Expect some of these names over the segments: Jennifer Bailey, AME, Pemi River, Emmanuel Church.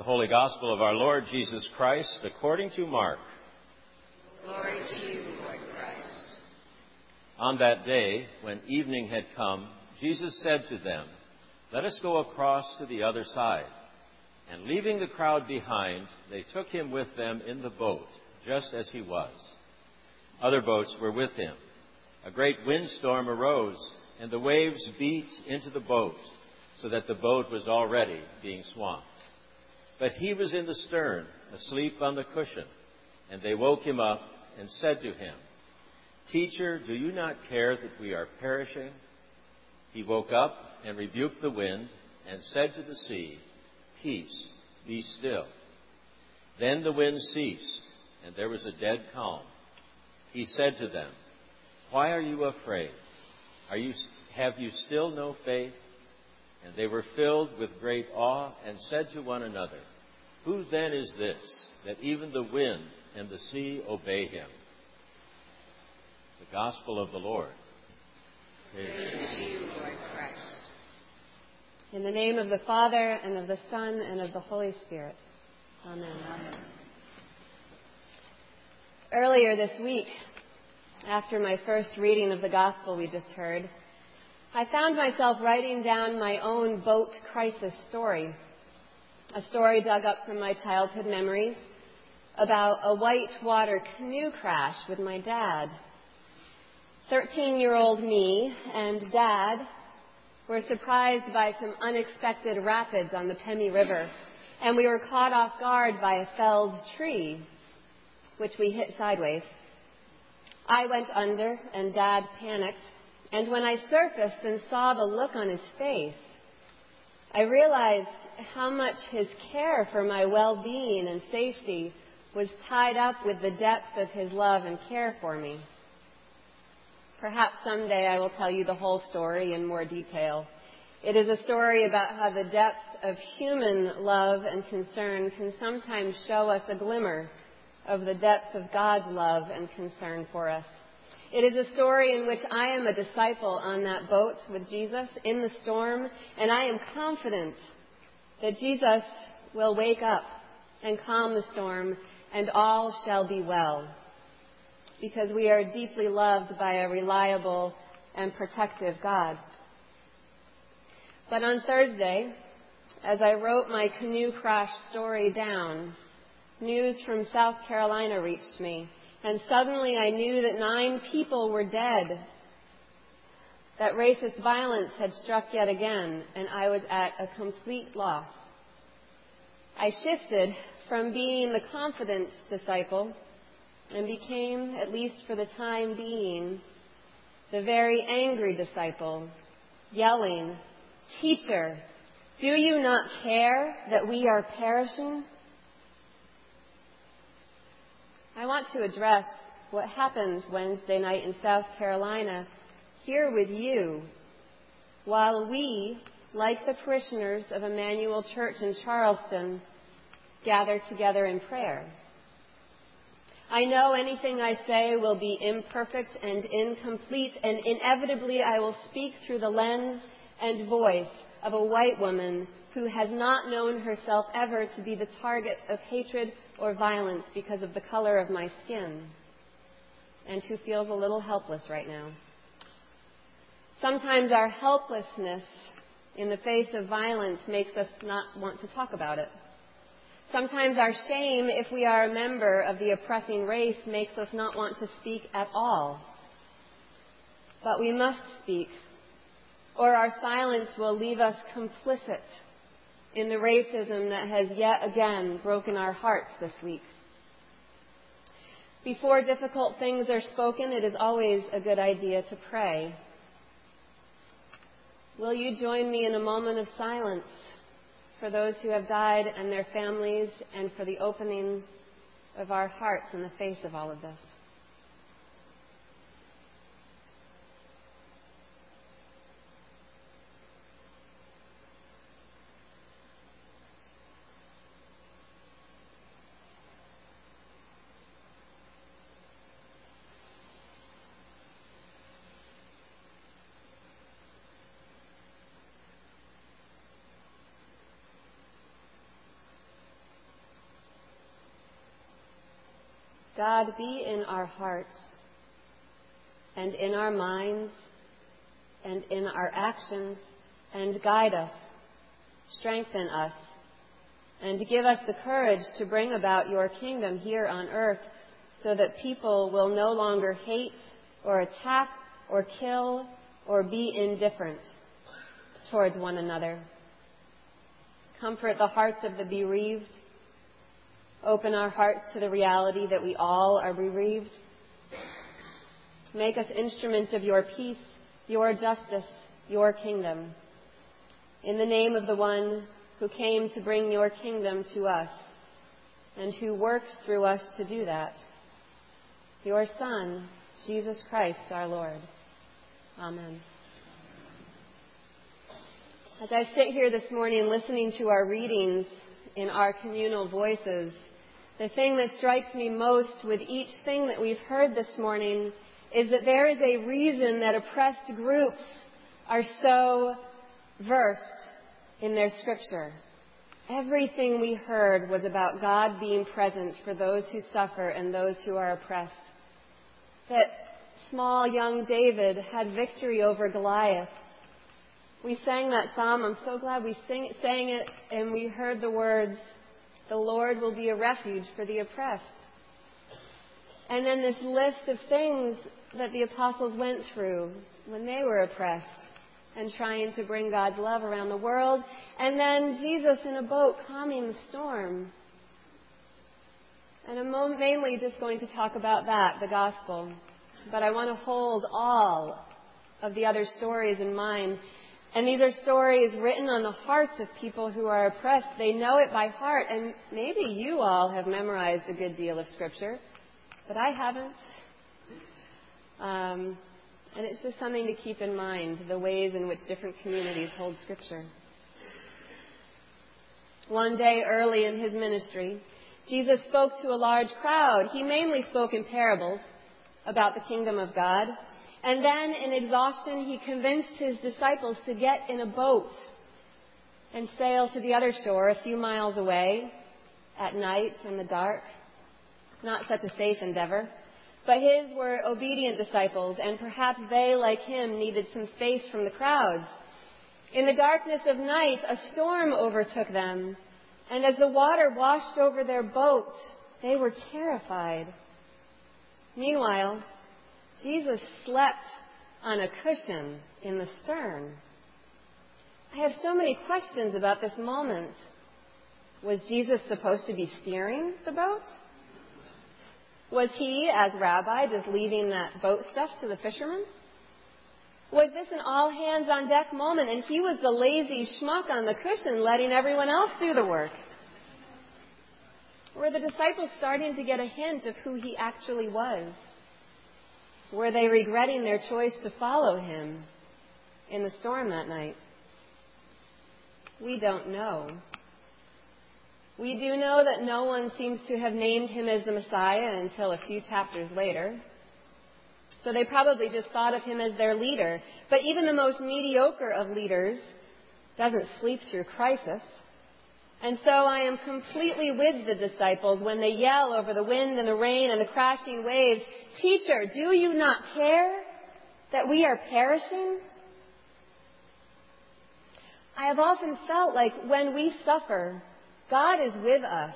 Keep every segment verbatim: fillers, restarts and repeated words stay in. The Holy Gospel of our Lord Jesus Christ according to Mark. Glory to you, Lord Christ. On that day, when evening had come, Jesus said to them, "Let us go across to the other side." And leaving the crowd behind, they took him with them in the boat, just as he was. Other boats were with him. A great windstorm arose, and the waves beat into the boat, so that the boat was already being swamped. But he was in the stern, asleep on the cushion, and they woke him up and said to him, "Teacher, do you not care that we are perishing?" He woke up and rebuked the wind and said to the sea, "Peace, be still." Then the wind ceased, and there was a dead calm. He said to them, "Why are you afraid? Are you, have you still no faith?" And they were filled with great awe and said to one another, "Who then is this, that even the wind and the sea obey him?" The Gospel of the Lord. Praise to you, Lord Christ. In the name of the Father, and of the Son, and of the Holy Spirit. Amen. Amen. Earlier this week, after my first reading of the Gospel we just heard, I found myself writing down my own boat crisis story, a story dug up from my childhood memories about a whitewater canoe crash with my dad. Thirteen-year-old me and Dad were surprised by some unexpected rapids on the Pemi River, and we were caught off guard by a felled tree, which we hit sideways. I went under, and Dad panicked, and when I surfaced and saw the look on his face, I realized how much his care for my well-being and safety was tied up with the depth of his love and care for me. Perhaps someday I will tell you the whole story in more detail. It is a story about how the depth of human love and concern can sometimes show us a glimmer of the depth of God's love and concern for us. It is a story in which I am a disciple on that boat with Jesus in the storm, and I am confident that Jesus will wake up and calm the storm, and all shall be well, because we are deeply loved by a reliable and protective God. But on Thursday, as I wrote my canoe crash story down, news from South Carolina reached me, and suddenly I knew that nine people were dead, that racist violence had struck yet again, and I was at a complete loss. I shifted from being the confident disciple and became, at least for the time being, the very angry disciple, yelling, "Teacher, do you not care that we are perishing?" I want to address what happened Wednesday night in South Carolina here with you, while we, like the parishioners of Emmanuel Church in Charleston, gather together in prayer. I know anything I say will be imperfect and incomplete, and inevitably I will speak through the lens and voice of a white woman who has not known herself ever to be the target of hatred or violence because of the color of my skin, and who feels a little helpless right now. Sometimes our helplessness in the face of violence makes us not want to talk about it. Sometimes our shame, if we are a member of the oppressing race, makes us not want to speak at all. But we must speak, or our silence will leave us complicit in the racism that has yet again broken our hearts this week. Before difficult things are spoken, it is always a good idea to pray. Will you join me in a moment of silence for those who have died and their families, and for the opening of our hearts in the face of all of this? God, be in our hearts and in our minds and in our actions, and guide us, strengthen us, and give us the courage to bring about your kingdom here on earth so that people will no longer hate or attack or kill or be indifferent towards one another. Comfort the hearts of the bereaved. Open our hearts to the reality that we all are bereaved. Make us instruments of your peace, your justice, your kingdom. In the name of the one who came to bring your kingdom to us and who works through us to do that, your Son, Jesus Christ, our Lord. Amen. As I sit here this morning listening to our readings in our communal voices, the thing that strikes me most with each thing that we've heard this morning is that there is a reason that oppressed groups are so versed in their scripture. Everything we heard was about God being present for those who suffer and those who are oppressed. That small young David had victory over Goliath. We sang that psalm. I'm so glad we sang it, and we heard the words, "The Lord will be a refuge for the oppressed." And then this list of things that the apostles went through when they were oppressed and trying to bring God's love around the world. And then Jesus in a boat calming the storm. And I'm mainly just going to talk about that, the gospel. But I want to hold all of the other stories in mind. And these are stories written on the hearts of people who are oppressed. They know it by heart. And maybe you all have memorized a good deal of scripture, but I haven't. Um, and it's just something to keep in mind, the ways in which different communities hold scripture. One day early in his ministry, Jesus spoke to a large crowd. He mainly spoke in parables about the kingdom of God. And then in exhaustion, he convinced his disciples to get in a boat and sail to the other shore a few miles away at night in the dark. Not such a safe endeavor. But his were obedient disciples, and perhaps they, like him, needed some space from the crowds. In the darkness of night, a storm overtook them, and as the water washed over their boat, they were terrified. Meanwhile, Jesus slept on a cushion in the stern. I have so many questions about this moment. Was Jesus supposed to be steering the boat? Was he, as rabbi, just leaving that boat stuff to the fishermen? Was this an all-hands-on-deck moment, and he was the lazy schmuck on the cushion letting everyone else do the work? Were the disciples starting to get a hint of who he actually was? Were they regretting their choice to follow him in the storm that night? We don't know. We do know that no one seems to have named him as the Messiah until a few chapters later. So they probably just thought of him as their leader. But even the most mediocre of leaders doesn't sleep through crisis. And so I am completely with the disciples when they yell over the wind and the rain and the crashing waves, "Teacher, do you not care that we are perishing?" I have often felt like when we suffer, God is with us,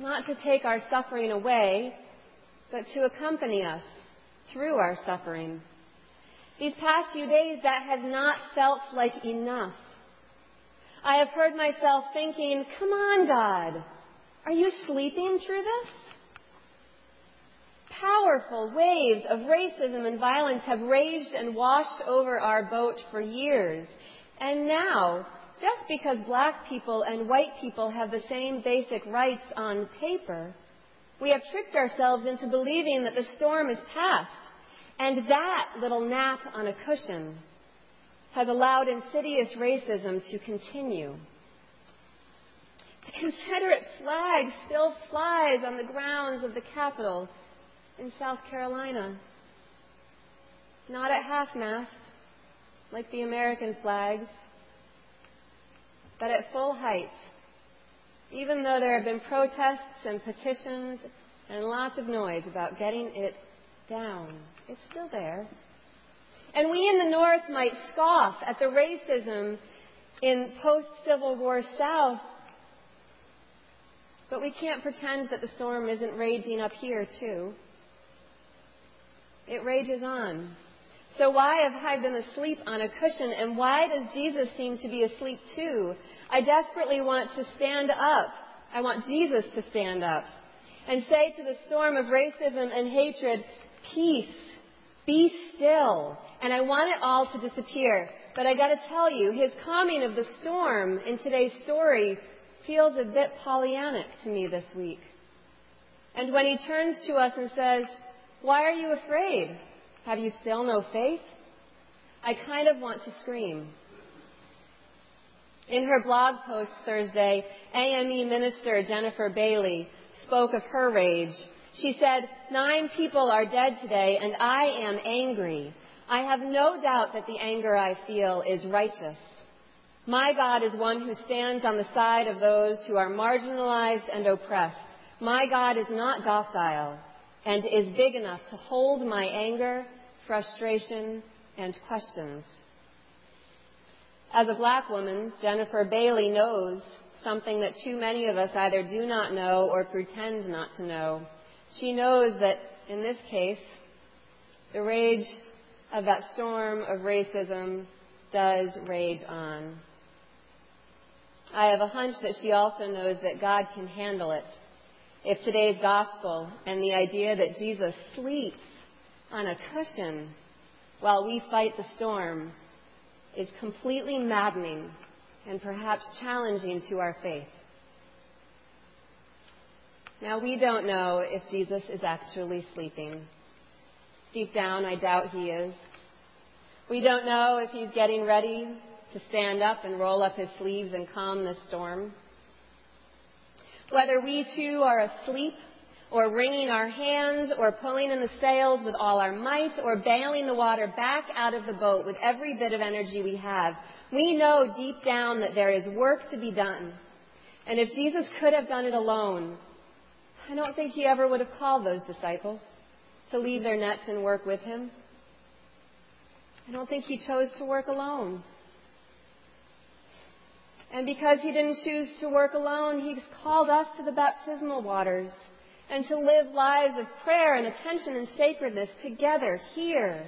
not to take our suffering away, but to accompany us through our suffering. These past few days, that has not felt like enough. I have heard myself thinking, "Come on, God, are you sleeping through this?" Powerful waves of racism and violence have raged and washed over our boat for years. And now, just because black people and white people have the same basic rights on paper, we have tricked ourselves into believing that the storm is past. And that little nap on a cushion has allowed insidious racism to continue. The Confederate flag still flies on the grounds of the Capitol in South Carolina. Not at half-mast, like the American flags, but at full height. Even though there have been protests and petitions and lots of noise about getting it down. It's still there. And we in the North might scoff at the racism in post-Civil War South, but we can't pretend that the storm isn't raging up here, too. It rages on. So why have I been asleep on a cushion, and why does Jesus seem to be asleep, too? I desperately want to stand up. I want Jesus to stand up and say to the storm of racism and hatred, peace, be still. And I want it all to disappear. But I got to tell you, his calming of the storm in today's story feels a bit Pollyannic to me this week. And when he turns to us and says, why are you afraid? Have you still no faith? I kind of want to scream. In her blog post Thursday, A M E minister Jennifer Bailey spoke of her rage. She said, nine people are dead today, and I am angry. I have no doubt that the anger I feel is righteous. My God is one who stands on the side of those who are marginalized and oppressed. My God is not docile and is big enough to hold my anger, frustration, and questions. As a black woman, Jennifer Bailey knows something that too many of us either do not know or pretend not to know. She knows that, in this case, the rage of that storm of racism does rage on. I have a hunch that she also knows that God can handle it. If today's gospel and the idea that Jesus sleeps on a cushion while we fight the storm is completely maddening and perhaps challenging to our faith. Now, we don't know if Jesus is actually sleeping. Deep down, I doubt he is. We don't know if he's getting ready to stand up and roll up his sleeves and calm this storm. Whether we too are asleep or wringing our hands or pulling in the sails with all our might or bailing the water back out of the boat with every bit of energy we have, we know deep down that there is work to be done. And if Jesus could have done it alone, I don't think he ever would have called those disciples to leave their nets and work with him. I don't think he chose to work alone. And because he didn't choose to work alone, he's called us to the baptismal waters and to live lives of prayer and attention and sacredness together here.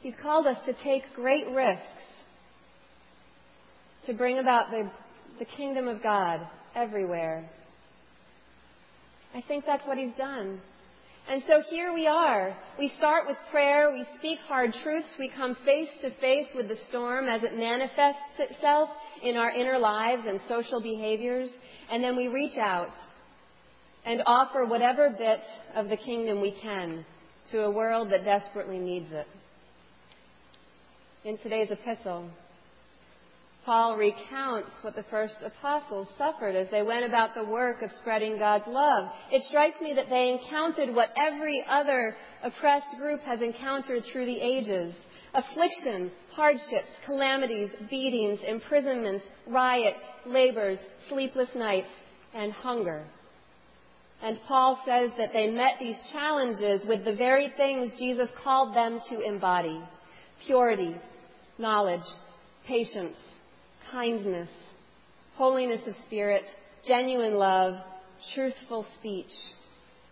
He's called us to take great risks to bring about the, the kingdom of God everywhere. I think that's what he's done. And so here we are. We start with prayer. We speak hard truths. We come face to face with the storm as it manifests itself in our inner lives and social behaviors. And then we reach out and offer whatever bit of the kingdom we can to a world that desperately needs it. In today's epistle, Paul recounts what the first apostles suffered as they went about the work of spreading God's love. It strikes me that they encountered what every other oppressed group has encountered through the ages. Affliction, hardships, calamities, beatings, imprisonments, riots, labors, sleepless nights, and hunger. And Paul says that they met these challenges with the very things Jesus called them to embody. Purity, knowledge, patience, kindness, holiness of spirit, genuine love, truthful speech,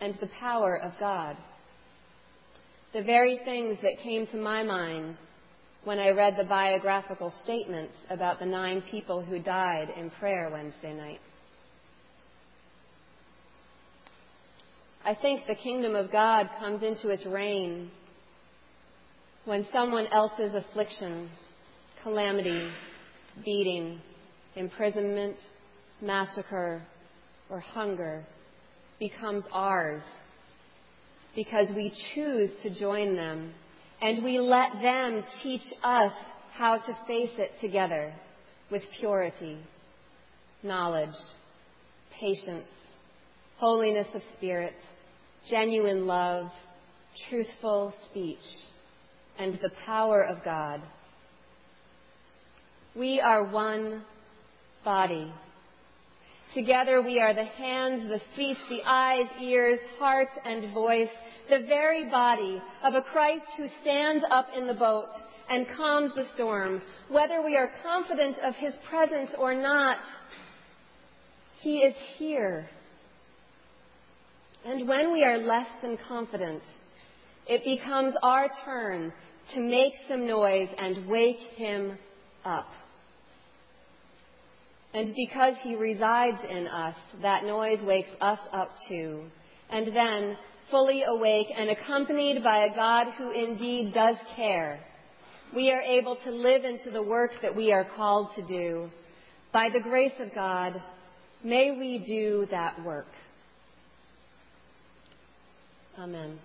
and the power of God. The very things that came to my mind when I read the biographical statements about the nine people who died in prayer Wednesday night. I think the kingdom of God comes into its reign when someone else's affliction, calamity, beating, imprisonment, massacre, or hunger becomes ours because we choose to join them and we let them teach us how to face it together with purity, knowledge, patience, holiness of spirit, genuine love, truthful speech, and the power of God. We are one body. Together we are the hands, the feet, the eyes, ears, heart, and voice, the very body of a Christ who stands up in the boat and calms the storm. Whether we are confident of his presence or not, he is here. And when we are less than confident, it becomes our turn to make some noise and wake him up. And because he resides in us, that noise wakes us up too. And then, fully awake and accompanied by a God who indeed does care, we are able to live into the work that we are called to do. By the grace of God, may we do that work. Amen.